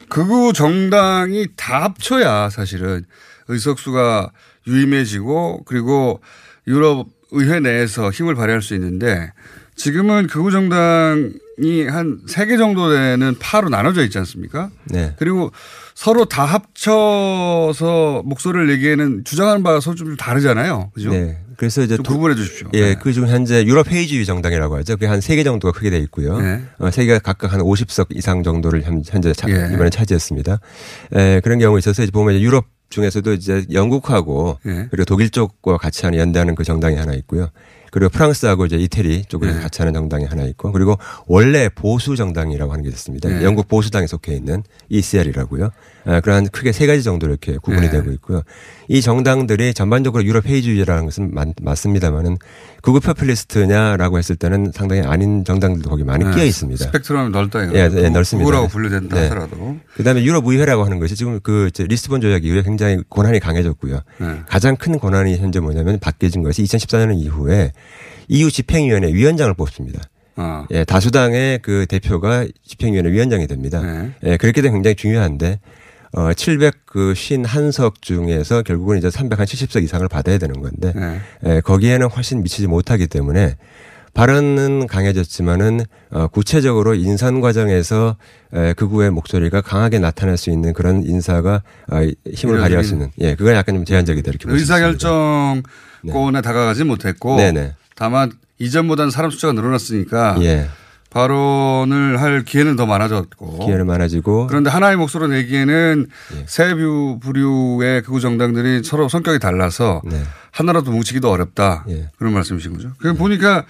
극우 정당이 다 합쳐야 사실은 의석수가 유의미해지고 그리고 유럽 의회 내에서 힘을 발휘할 수 있는데 지금은 극우 정당이 한 3개 정도 되는 파로 나눠져 있지 않습니까? 네. 그리고 서로 다 합쳐서 목소리를 내기에는 주장하는 바가 서로 좀 다르잖아요. 그죠? 네. 그래서 이제 구분해 주십시오. 예, 네. 그중 현재 유럽 회의주의 정당이라고 하죠. 그게 한 3개 정도가 크게 돼 있고요. 네. 3개가 각각 한 50석 이상 정도를 현재 네. 이번에 차지했습니다. 예, 그런 경우에 있어서 이제 보면 유럽 중에서도 이제 영국하고 네. 그리고 독일 쪽과 같이 하는 연대하는 그 정당이 하나 있고요. 그리고 프랑스하고 이제 이태리 쪽을 네. 같이 하는 정당이 하나 있고 그리고 원래 보수 정당이라고 하는 게 있습니다. 네. 영국 보수당에 속해 있는 ECR이라고요. 그러한 크게 3가지 정도로 이렇게 구분이 네. 되고 있고요. 이 정당들이 전반적으로 유럽 회의주의라는 것은 맞습니다만은 극우 포퓰리스트냐라고 했을 때는 상당히 아닌 정당들도 거기 많이 네. 끼어 있습니다. 스펙트럼이 넓다 이거. 예, 예, 넓습니다. 극우라고 분류된다 네. 하더라도. 그다음에 유럽 의회라고 하는 것이 지금 그 리스본 조약 이후에 굉장히 권한이 강해졌고요. 네. 가장 큰 권한이 현재 뭐냐면 바뀌어진 것이 2014년 이후에 EU 집행위원회 위원장을 뽑습니다. 아. 예, 다수당의 그 대표가 집행위원회 위원장이 됩니다. 네. 예, 그렇게 되면 굉장히 중요한데 751석 중에서 결국은 이제 370석 이상을 받아야 되는 건데 네. 예, 거기에는 훨씬 미치지 못하기 때문에 발언은 강해졌지만은 구체적으로 인선 과정에서 극우의 목소리가 강하게 나타날 수 있는 그런 인사가 힘을 발휘할 수 있는 예, 그건 약간 좀 제한적이다 이렇게 보시면 됩니다. 의사결정권에 네. 다가가지 못했고 네네. 다만 이전보다는 사람 숫자가 늘어났으니까 예. 발언을 할 기회는 더 많아졌고. 기회는 많아지고. 그런데 하나의 목소리로 내기에는 예. 세 부류의 극우 정당들이 서로 성격이 달라서 네. 하나라도 뭉치기도 어렵다. 예. 그런 말씀이신 거죠. 그 네. 보니까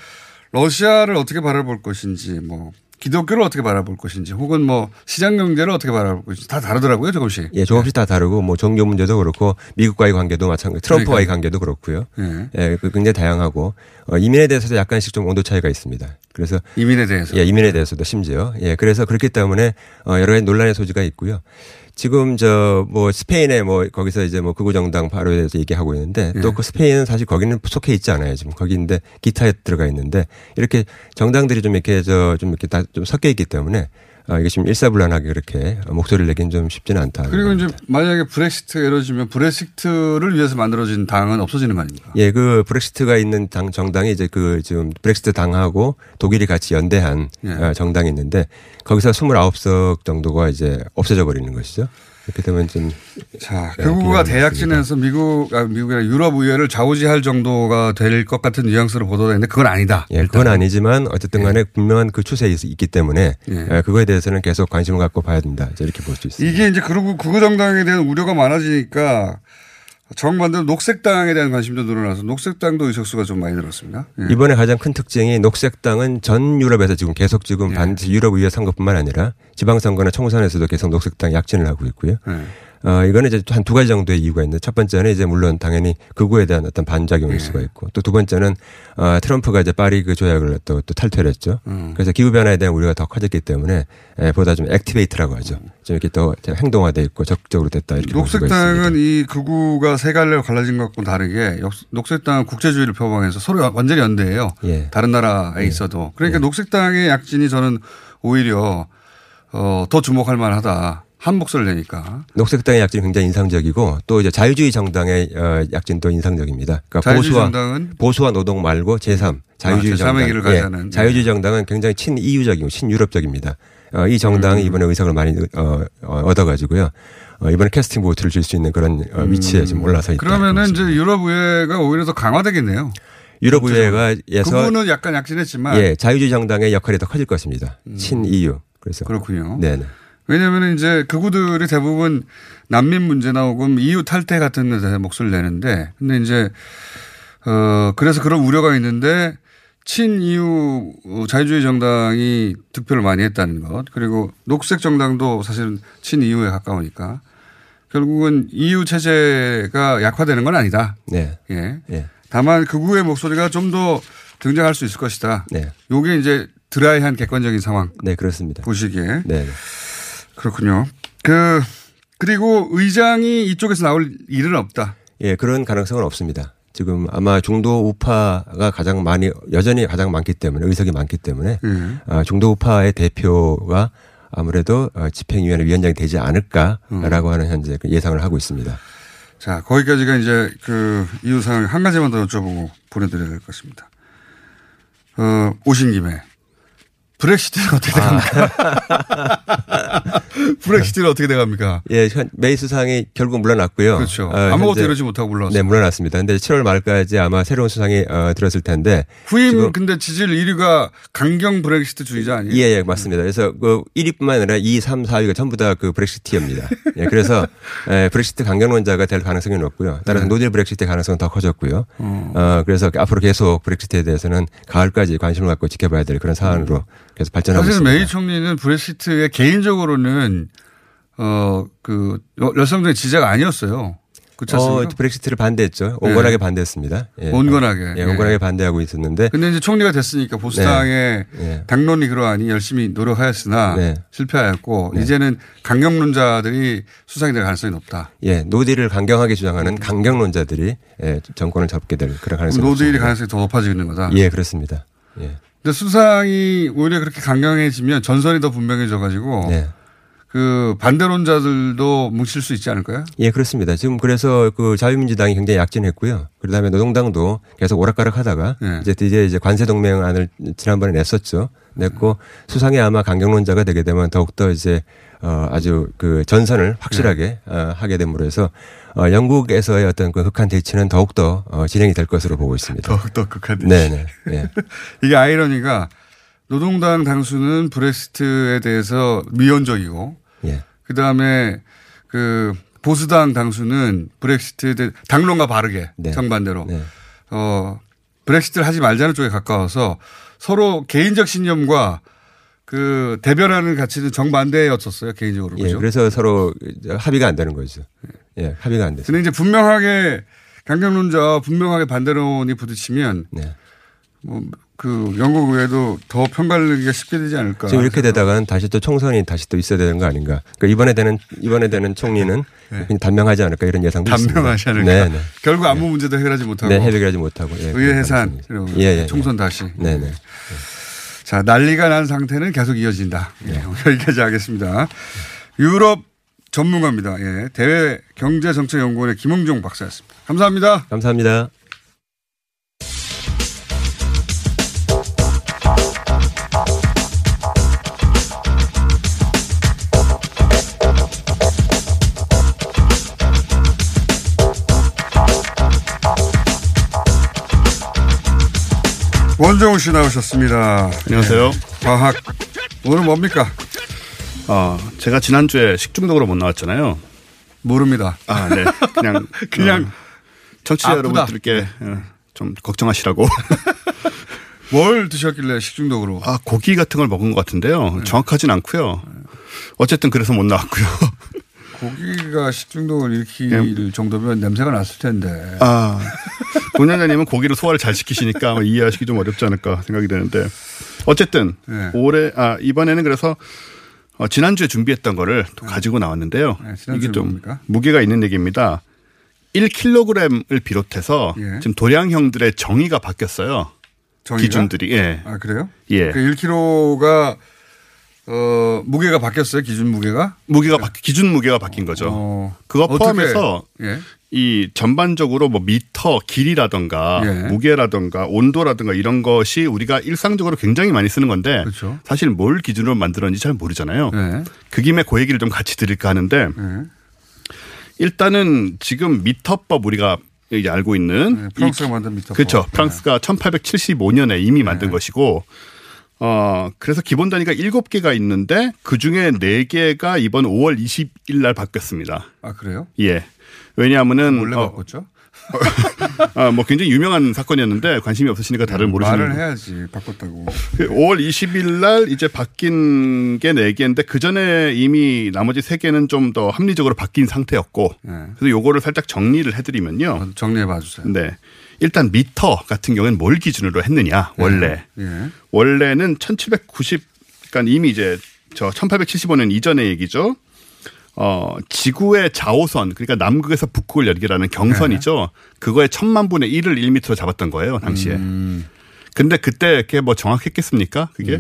러시아를 어떻게 바라볼 것인지 뭐 기독교를 어떻게 바라볼 것인지 혹은 뭐 시장 경제를 어떻게 바라볼 것인지 다 다르더라고요 조금씩. 예, 조금씩 네. 다 다르고 뭐 종교 문제도 그렇고 미국과의 관계도 마찬가지 트럼프와의 그러니까. 관계도 그렇고요. 네. 예, 굉장히 다양하고 이민에 대해서도 약간씩 좀 온도 차이가 있습니다. 그래서 이민에 대해서. 예, 이민에 대해서도 심지어. 예, 그래서 그렇기 때문에 여러 가지 논란의 소지가 있고요. 지금 뭐 스페인에 뭐 거기서 이제 뭐 극우 정당 바로 대해서 얘기하고 있는데 네. 또 그 스페인은 사실 거기는 속해 있지 않아요. 지금 거기인데 기타에 들어가 있는데 이렇게 정당들이 좀 이렇게 좀 이렇게 다 좀 섞여 있기 때문에 이게 지금 일사불란하게 그렇게 목소리를 내긴 좀 쉽지는 않다. 그리고 이제 만약에 브렉시트가 이루어지면 브렉시트를 위해서 만들어진 당은 없어지는 거 아닙니까? 예, 그 브렉시트가 있는 당 정당이 이제 그 지금 브렉시트 당하고 독일이 같이 연대한 예. 정당이 있는데 거기서 29석 정도가 이제 없어져 버리는 것이죠. 그렇게 되면 좀 자, 극우가 대약진에서 미국이나 유럽 의회를 좌우지할 정도가 될 것 같은 뉘앙스로 보도되는데 그건 아니다. 예, 그건 아니지만 어쨌든 간에 예. 분명한 그 추세에 있기 때문에 예. 그거에 대해서는 계속 관심을 갖고 봐야 된다. 이렇게 볼 수 있습니다. 이게 이제 그리고 극우 정당에 대한 우려가 많아지니까 정반대로 녹색당에 대한 관심도 늘어나서 녹색당도 의석수가 좀 많이 늘었습니다. 예. 이번에 가장 큰 특징이 녹색당은 전 유럽에서 지금 계속 지금 예. 반드시 유럽의회 선거뿐만 아니라 지방선거나 총선에서도 계속 녹색당 약진을 하고 있고요. 예. 이거는 이제 한 2가지 정도의 이유가 있는데 첫 번째는 이제 물론 당연히 극우에 대한 어떤 반작용일 예. 수가 있고 또 두 번째는 트럼프가 이제 파리 그 조약을 또 탈퇴를 했죠. 그래서 기후변화에 대한 우려가 더 커졌기 때문에 보다 좀 액티베이트라고 하죠. 좀 이렇게 더 행동화되어 있고 적극적으로 됐다 이렇게 볼 수가 있습니다. 녹색당은 이 극우가 세 갈래로 갈라진 것과 다르게 녹색당은 국제주의를 표방해서 서로 완전히 연대해요. 예. 다른 나라에 예. 있어도. 그러니까 예. 녹색당의 약진이 저는 오히려 더 주목할 만하다. 한 목소리를 내니까. 녹색당의 약진이 굉장히 인상적이고 또 이제 자유주의 정당의 약진도 인상적입니다. 그러니까 자유주의 정당은? 보수와 노동 말고 제3. 자유주의 제3의 길을 가자는. 예. 자유주의 정당은 굉장히 친이유적이고 친유럽적입니다. 이 정당이 이번에 의석을 많이 얻어가지고요. 이번에 캐스팅 보트를 줄 수 있는 그런 위치에 지금 올라서 있다. 그러면은 이제 유럽의회가 오히려 더 강화되겠네요. 유럽의회가 그분은 약간 약진했지만 예, 자유주의 정당의 역할이 더 커질 것입니다. 친 EU. 그래서 그렇군요. 네. 왜냐하면 이제 극우들이 대부분 난민 문제나 혹은 EU 탈퇴 같은 데서 목소리를 내는데 근데 이제 그래서 그런 우려가 있는데 친이유 자유주의 정당이 득표를 많이 했다는 것, 그리고 녹색 정당도 사실은 친이유에 가까우니까 결국은 EU 체제가 약화되는 건 아니다. 네. 예. 예. 다만 극우의 목소리가 좀 더 등장할 수 있을 것이다. 네. 요게 이제 드라이한 객관적인 상황. 네, 그렇습니다. 보시기에. 네. 그렇군요. 그리고 의장이 이쪽에서 나올 일은 없다. 예, 그런 가능성은 없습니다. 지금 아마 중도 우파가 가장 많이, 여전히 가장 많기 때문에, 의석이 많기 때문에 중도 우파의 대표가 아무래도 집행위원회 위원장이 되지 않을까라고 하는 현재 예상을 하고 있습니다. 자, 거기까지가 이제 그 이유 상황 한 가지만 더 여쭤보고 보내드려야 될 것입니다. 오신 김에 브렉시트는 어떻게 돼갑니까? 브렉시트는 어떻게 돼갑니까? 예, 메이 수상이 결국 물러났고요. 그렇죠. 아무것도 이러지 못하고 물러났습니다. 네, 물러났습니다. 근데 7월 말까지 아마 새로운 수상이 들었을 텐데. 후임 근데 지지율 1위가 강경 브렉시트 주의자 아니에요? 예, 맞습니다. 그래서 그 1위뿐만 아니라 2, 3, 4위가 전부 다 그 브렉시티입니다. 예, 그래서 브렉시트 강경론자가 될 가능성이 높고요. 따라서 노딜 브렉시트의 가능성은 더 커졌고요. 그래서 앞으로 계속 브렉시트에 대해서는 가을까지 관심을 갖고 지켜봐야 될 그런 사안으로 계속 발전하고 사실 있습니다. 사실 메이 총리는 브렉시트에 개인적으로는 그 열성적인 지지자가 아니었어요. 그렇지 않습니까? 브렉시트를 반대했죠. 온건하게 네. 반대했습니다. 예. 온건하게. 예, 온건하게 반대하고 있었는데. 그런데 이제 총리가 됐으니까 보수당의 네. 당론이 그러하니 열심히 노력하였으나 네. 실패하였고 네. 이제는 강경론자들이 수상이 될 가능성이 높다. 예, 노딜을 강경하게 주장하는 강경론자들이 예, 정권을 잡게 될 그런 가능성이 높습니다. 노딜의 가능성이 더 높아지는 거다. 예, 그렇습니다. 예. 근데 수상이 오히려 그렇게 강경해지면 전선이 더 분명해져 가지고 네. 그 반대론자들도 뭉칠 수 있지 않을까요? 예, 그렇습니다. 지금 그래서 그 자유민주당이 굉장히 약진했고요. 그다음에 노동당도 계속 오락가락하다가 네. 이제 관세 동맹안을 지난번에 냈었죠. 냈고 수상이 아마 강경론자가 되게 되면 더욱더 이제 아주 그 전선을 확실하게 네. 하게 됨으로 해서 영국에서의 어떤 그 극한 대치는 더욱더 진행이 될 것으로 보고 있습니다. 더욱더 극한 대치. 네네. 네. 이게 아이러니가 노동당 당수는 브렉시트에 대해서 미온적이고 예. 그다음에 그 보수당 당수는 브렉시트에 대해 당론과 바르게 네. 정반대로 네. 브렉시트를 하지 말자는 쪽에 가까워서 서로 개인적 신념과 그 대변하는 가치는 정반대였었어요 개인적으로. 그렇죠? 예, 그래서 서로 합의가 안 되는 거죠. 예, 합의가 안 됐어요. 그런데 이제 분명하게 강경론자와 분명하게 반대론이 부딪히면 네. 그 영국 외에도 더 편가르기가 쉽게 되지 않을까. 지금 이렇게 되다가는 다시 또 총선이 다시 또 있어야 되는 거 아닌가. 그러니까 이번에 되는 총리는 네. 단명하지 않을까 이런 예상도 있습니다. 단명하지 않을까. 네, 네. 결국 아무 네. 문제도 해결하지 못하고. 네, 해결하지 못하고. 예, 의회 해산. 예, 예, 총선 예. 다시. 네, 네. 자, 난리가 난 상태는 계속 이어진다. 예, 여기까지 하겠습니다. 유럽 전문가입니다. 예, 대외 경제정책연구원의 김흥종 박사였습니다. 감사합니다. 감사합니다. 원종우 씨 나오셨습니다. 안녕하세요. 네. 과학. 오늘 뭡니까? 제가 지난주에 식중독으로 못 나왔잖아요. 모릅니다. 아, 네. 그냥 청취자 여러분들께 좀 걱정하시라고. 뭘 드셨길래 식중독으로? 아, 고기 같은 걸 먹은 것 같은데요. 네. 정확하진 않고요. 어쨌든 그래서 못 나왔고요. 고기가 식중독을 일으킬 네. 정도면 냄새가 났을 텐데. 아, 본연자님은 고기로 소화를 잘 시키시니까 아마 이해하시기 좀 어렵지 않을까 생각이 되는데. 어쨌든 네. 이번에는 그래서 지난주에 준비했던 거를 또 가지고 나왔는데요. 네, 이게 좀 뭡니까? 무게가 있는 얘기입니다. 1kg을 비롯해서 예. 지금 도량형들의 정의가 바뀌었어요. 정의가? 기준들이. 예. 아, 그래요? 예. 그 1kg가 무게가 바뀌었어요? 기준 무게가? 기준 무게가 바뀐 거죠. 그거 포함해서 예. 이 전반적으로 뭐 미터, 길이라든가 예. 무게라든가 온도라든가 이런 것이 우리가 일상적으로 굉장히 많이 쓰는 건데 그렇죠. 사실 뭘 기준으로 만들었는지 잘 모르잖아요. 예. 그 김에 그 얘기를 좀 같이 드릴까 하는데 일단은 지금 미터법 우리가 여기 알고 있는 프랑스가 만든 미터법. 그렇죠. 프랑스가 1875년에 이미 만든 것이고 그래서 기본 단위가 7개가 있는데 그중에 4개가 이번 5월 20일 날 바뀌었습니다. 아, 그래요? 예. 왜냐하면은 원래 바꿨죠? 아, 뭐 굉장히 유명한 사건이었는데 관심이 없으시니까 다들 모르시는. 말을 해야지. 바꿨다고. 5월 20일 날 이제 바뀐 게 4개인데 그전에 이미 나머지 3개는 좀 더 합리적으로 바뀐 상태였고 네. 그래서 요거를 살짝 정리를 해드리면요. 정리해 봐주세요. 네. 일단 미터 같은 경우에는 뭘 기준으로 했느냐. 원래. 네. 원래는 1790 그러니까 이미 이제 저 1875년 이전의 얘기죠. 지구의 좌우선 그러니까 남극에서 북극을 연결하는 경선이죠. 네. 그거의 1000만 분의 1을 1m로 잡았던 거예요 당시에. 근데 그때 이렇게 뭐 정확했겠습니까? 그게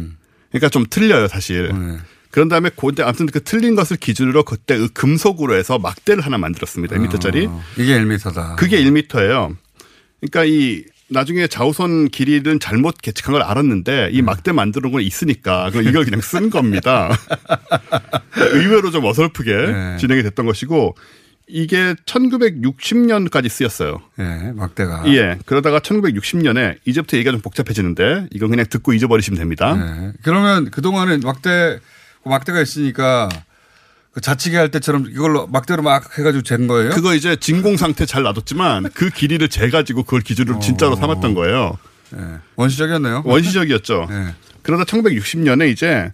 그러니까 좀 틀려요 사실. 네. 그런 다음에 그때 아무튼 그 틀린 것을 기준으로 그때 금속으로 해서 막대를 하나 만들었습니다. 1m짜리. 이게 1m다. 그게 1m예요. 그러니까 이 나중에 좌우선 길이는 잘못 계측한 걸 알았는데 이 막대 만드는 건 있으니까 그럼 이걸 그냥 쓴 겁니다. 의외로 좀 어설프게 네. 진행이 됐던 것이고 이게 1960년까지 쓰였어요. 네, 막대가. 예. 그러다가 1960년에 이제부터 얘기가 좀 복잡해지는데 이건 그냥 듣고 잊어버리시면 됩니다. 네. 그러면 그동안은 막대가 있으니까 그 자치기 할 때처럼 이걸로 막대로 막 해가지고 잰 거예요? 그거 이제 진공 상태 잘 놔뒀지만 그 길이를 재가지고 그걸 기준으로 진짜로 삼았던 거예요. 네. 원시적이었네요. 원시적이었죠. 네. 그러다 1960년에 이제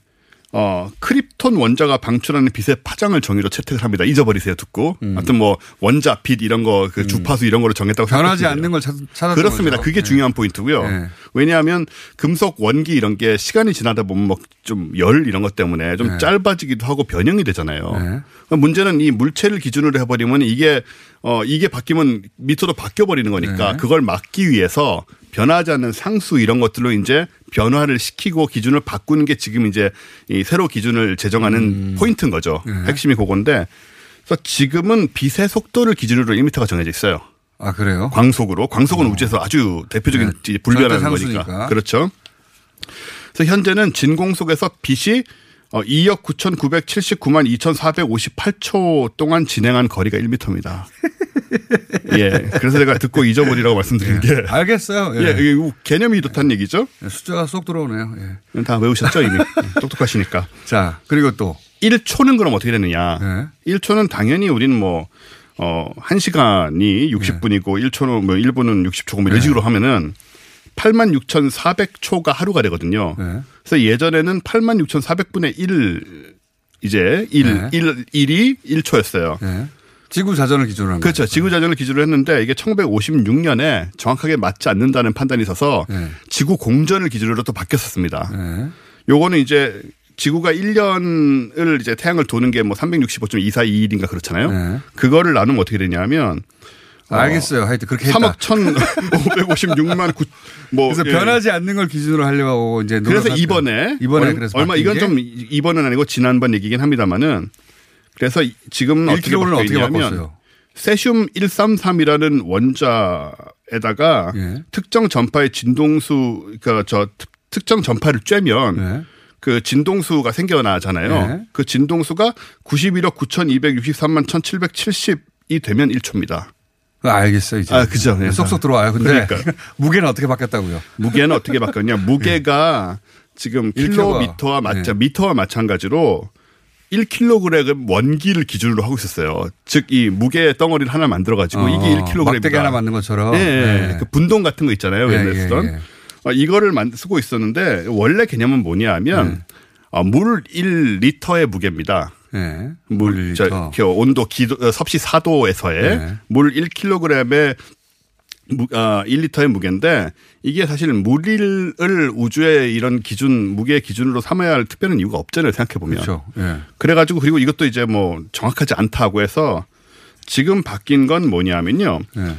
크립톤 원자가 방출하는 빛의 파장을 정의로 채택을 합니다. 잊어버리세요 듣고. 아무튼 뭐 원자, 빛 이런 거, 그 주파수 이런 거를 정했다고 생각했어요. 변하지 않는 걸 찾았던 그렇습니다. 거죠. 그게 네. 중요한 포인트고요. 네. 왜냐하면 금속, 원기 이런 게 시간이 지나다 보면 뭐 좀 열 이런 것 때문에 좀 네. 짧아지기도 하고 변형이 되잖아요. 네. 문제는 이 물체를 기준으로 해버리면 이게 바뀌면 밑으로 바뀌어버리는 거니까 네. 그걸 막기 위해서 변하지 않는 상수 이런 것들로 이제 변화를 시키고 기준을 바꾸는 게 지금 이제 이 새로 기준을 제정하는 포인트인 거죠. 네. 핵심이 그건데 그래서 지금은 빛의 속도를 기준으로 1m가 정해져 있어요. 아 그래요? 광속으로. 광속은 우주에서 아주 대표적인 네. 불변하는 거니까. 그렇죠. 그래서 현재는 진공 속에서 빛이 2억 9,979만 2,458초 동안 진행한 거리가 1m입니다. 예. 그래서 제가 듣고 잊어버리라고 말씀드린 예. 게. 알겠어요. 예. 예. 개념이 이렇다는 얘기죠. 예. 숫자가 쏙 들어오네요. 예. 다 외우셨죠 이미. 똑똑하시니까. 자, 그리고 또. 1초는 그럼 어떻게 되느냐. 예. 1초는 당연히 우리는 뭐, 1시간이 60분이고 예. 1초는 뭐 1분은 60초고 뭐 이런 식으로 하면은 86,400초가 하루가 되거든요. 네. 그래서 예전에는 86,400분의 1 이제 1이 1초였어요. 네. 지구 자전을 기준으로 한 거죠. 그렇죠. 지구 자전을 기준으로 했는데 이게 1956년에 정확하게 맞지 않는다는 판단이 있어서 네. 지구 공전을 기준으로 또 바뀌었었습니다. 네. 요거는 이제 지구가 1년을 이제 태양을 도는 게 뭐 365.242일인가 그렇잖아요. 네. 그거를 나누면 어떻게 되냐면 알겠어요. 하여튼 그렇게 3억 1,556만 9 뭐 그래서 예. 변하지 않는 걸 기준으로 하려고 이제 그래서 이번에 그래서 얼마 이건 좀 이번은 아니고 지난번 얘기긴 합니다만은 그래서 지금 어떻게 바꿨어요? 세슘 133이라는 원자에다가 예. 특정 전파의 진동수 그러니까 저 특정 전파를 쬐면 예. 그 진동수가 생겨나잖아요. 예. 그 진동수가 91억 9,263만 1,770이 되면 1초입니다. 알겠어요 이제. 아 그죠. 네. 쏙쏙 들어와요. 근데 그러니까. 무게는 어떻게 바뀌었다고요? 무게는 어떻게 바뀌었냐? 무게가 지금 킬로미터와 미터와 마찬가지로 1kg의 원기를 기준으로 하고 있었어요. 즉 이 무게 덩어리를 하나 만들어 가지고 이게 1kg입니다. 막대기 하나 만든 것처럼. 예. 네. 네. 그 분동 같은 거 있잖아요. 옛날에 쓰던 이거를 쓰고 있었는데 원래 개념은 뭐냐하면 물 1리터의 무게입니다. 네. 물, 온도, 섭씨 4도에서의 네. 물 1kg의 1리터의 무게인데 이게 사실 물을 우주의 이런 기준, 무게의 기준으로 삼아야 할 특별한 이유가 없잖아요. 생각해보면. 그렇죠. 네. 그래가지고 그리고 이것도 이제 뭐 정확하지 않다고 해서 지금 바뀐 건 뭐냐면요. 네.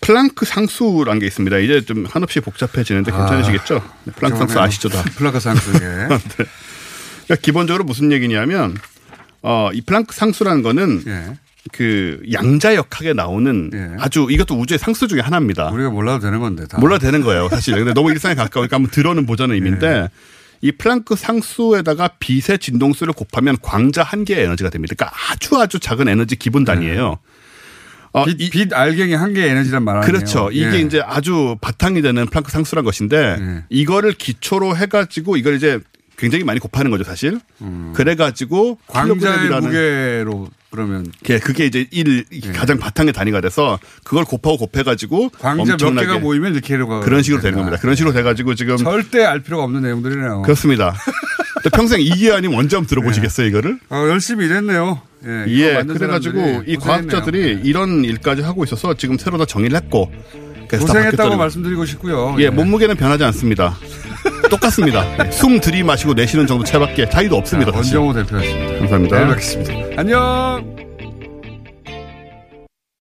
플랑크 상수라는 게 있습니다. 이제 좀 한없이 복잡해지는데 괜찮으시겠죠? 플랑크 상수 아시죠? 다. 플랑크 상수. 네. 그러니까 기본적으로 무슨 얘기냐면 이 플랑크 상수라는 거는 예. 그 양자역학에 나오는 예. 아주 이것도 우주의 상수 중에 하나입니다. 우리가 몰라도 되는 건데. 다. 몰라도 되는 거예요. 사실. 근데 너무 일상에 가까우니까 한번 들어는 보자는 의미인데 예. 이 플랑크 상수에다가 빛의 진동수를 곱하면 광자 한 개의 에너지가 됩니다. 그러니까 아주 작은 에너지 기본 단위예요. 예. 빛 알갱이 한 개의 에너지란 말 아니에요. 그렇죠. 이게 예. 이제 아주 바탕이 되는 플랑크 상수란 것인데 예. 이거를 기초로 해가지고 이걸 이제 굉장히 많이 곱하는 거죠 사실. 그래가지고 광자의 무게로 그러면 그게 이제 가장 바탕의 단위가 돼서 그걸 곱하고 곱해가지고 광자 몇 개가 모이면 1kg가 그런 식으로 되는 겁니다. 그런 식으로 돼가지고 지금 절대 알 필요가 없는 내용들이네요. 그렇습니다. 평생 이기아님 언제 한번 들어보시겠어요 이거를? 열심히 일했네요. 예 그래가지고 이 과학자들이 이런 일까지 하고 있어서 지금 새로 다 정의를 했고 고생했다고 말씀드리고 싶고요. 예 몸무게는 변하지 않습니다. 똑같습니다. 숨 들이마시고 내쉬는 정도 차이밖에 차이도 없습니다. 원종우 대표였습니다. 감사합니다. 네, 알겠습니다. 안녕.